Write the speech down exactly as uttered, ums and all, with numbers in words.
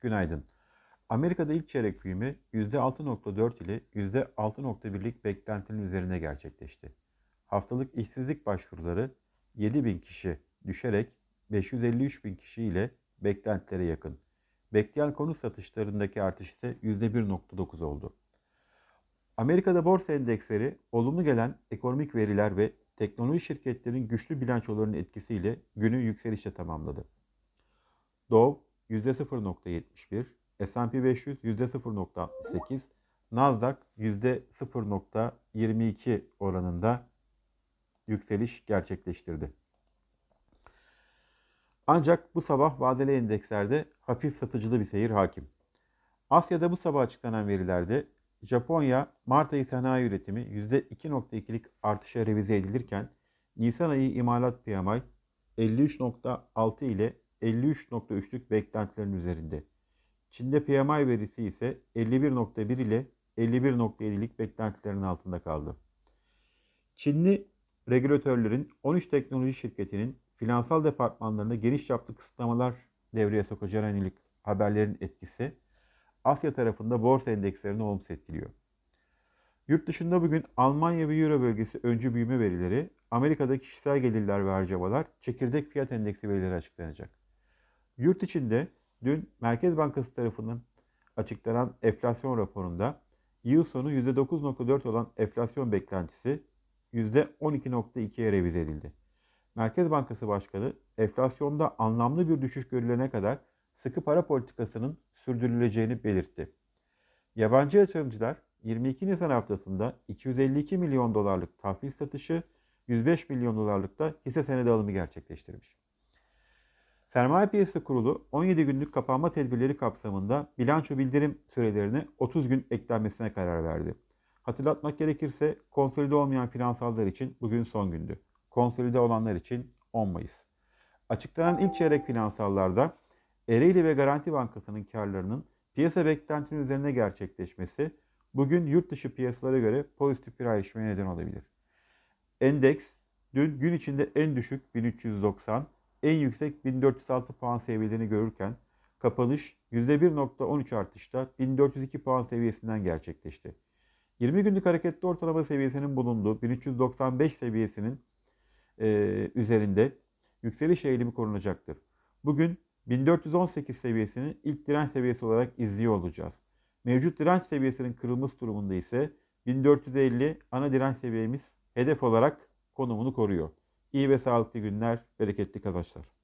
Günaydın. Amerika'da ilk çeyrek büyüme yüzde altı nokta dört ile yüzde altı nokta bir'lik beklentinin üzerine gerçekleşti. Haftalık işsizlik başvuruları yedi bin kişi düşerek beş yüz elli üç bin kişi ile beklentilere yakın. Bekleyen konut satışlarındaki artış ise yüzde bir nokta dokuz oldu. Amerika'da borsa endeksleri olumlu gelen ekonomik veriler ve teknoloji şirketlerinin güçlü bilançolarının etkisiyle günü yükselişle tamamladı. Dow yüzde sıfır nokta yetmiş bir, S and P beş yüz yüzde sıfır nokta altmış sekiz, Nasdaq yüzde sıfır nokta yirmi iki oranında yükseliş gerçekleştirdi. Ancak bu sabah vadeli endekslerde hafif satıcılı bir seyir hakim. Asya'da bu sabah açıklanan verilerde Japonya Mart ayı sanayi üretimi yüzde iki nokta iki'lik artışa revize edilirken Nisan ayı imalat P M I elli üç nokta altı ile elli üç nokta üç'lük beklentilerin üzerinde. Çin'de P M I verisi ise elli bir nokta bir ile elli bir nokta yedi'lik beklentilerin altında kaldı. Çinli regülatörlerin on üç teknoloji şirketinin finansal departmanlarında geniş çaplı kısıtlamalar devreye sokacağına yönelik haberlerin etkisi Asya tarafında borsa endekslerini olumsuz etkiliyor. Yurt dışında bugün Almanya ve Euro bölgesi öncü büyüme verileri, Amerika'da kişisel gelirler ve harcamalar, çekirdek fiyat endeksi verileri açıklanacak. Yurt içinde dün Merkez Bankası tarafından açıklanan enflasyon raporunda yıl sonu yüzde dokuz nokta dört olan enflasyon beklentisi yüzde on iki nokta iki'ye revize edildi. Merkez Bankası Başkanı enflasyonda anlamlı bir düşüş görülene kadar sıkı para politikasının sürdürüleceğini belirtti. Yabancı yatırımcılar yirmi iki Nisan haftasında iki yüz elli iki milyon dolarlık tahvil satışı, yüz beş milyon dolarlık da hisse senedi alımı gerçekleştirmiş. Sermaye Piyasası Kurulu on yedi günlük kapanma tedbirleri kapsamında bilanço bildirim sürelerine otuz gün eklenmesine karar verdi. Hatırlatmak gerekirse konsolide olmayan finansallar için bugün son gündü. Konsolide olanlar için on Mayıs. Açıklanan ilk çeyrek finansallarda Ereğli ve Garanti Bankası'nın karlarının piyasa beklentinin üzerine gerçekleşmesi bugün yurt dışı piyasalara göre pozitif bir ayrışmaya neden olabilir. Endeks dün gün içinde en düşük bin üç yüz doksan, en yüksek bin dört yüz altı puan seviyelerini görürken kapanış yüzde bir nokta on üç artışla bin dört yüz iki puan seviyesinden gerçekleşti. yirmi günlük hareketli ortalama seviyesinin bulunduğu bin üç yüz doksan beş seviyesinin e, üzerinde yükseliş eğilimi korunacaktır. Bugün bin dört yüz on sekiz seviyesini ilk direnç seviyesi olarak izliyor olacağız. Mevcut direnç seviyesinin kırılması durumunda ise bin dört yüz elli ana direnç seviyemiz hedef olarak konumunu koruyor. İyi ve sağlıklı günler, bereketli kazançlar.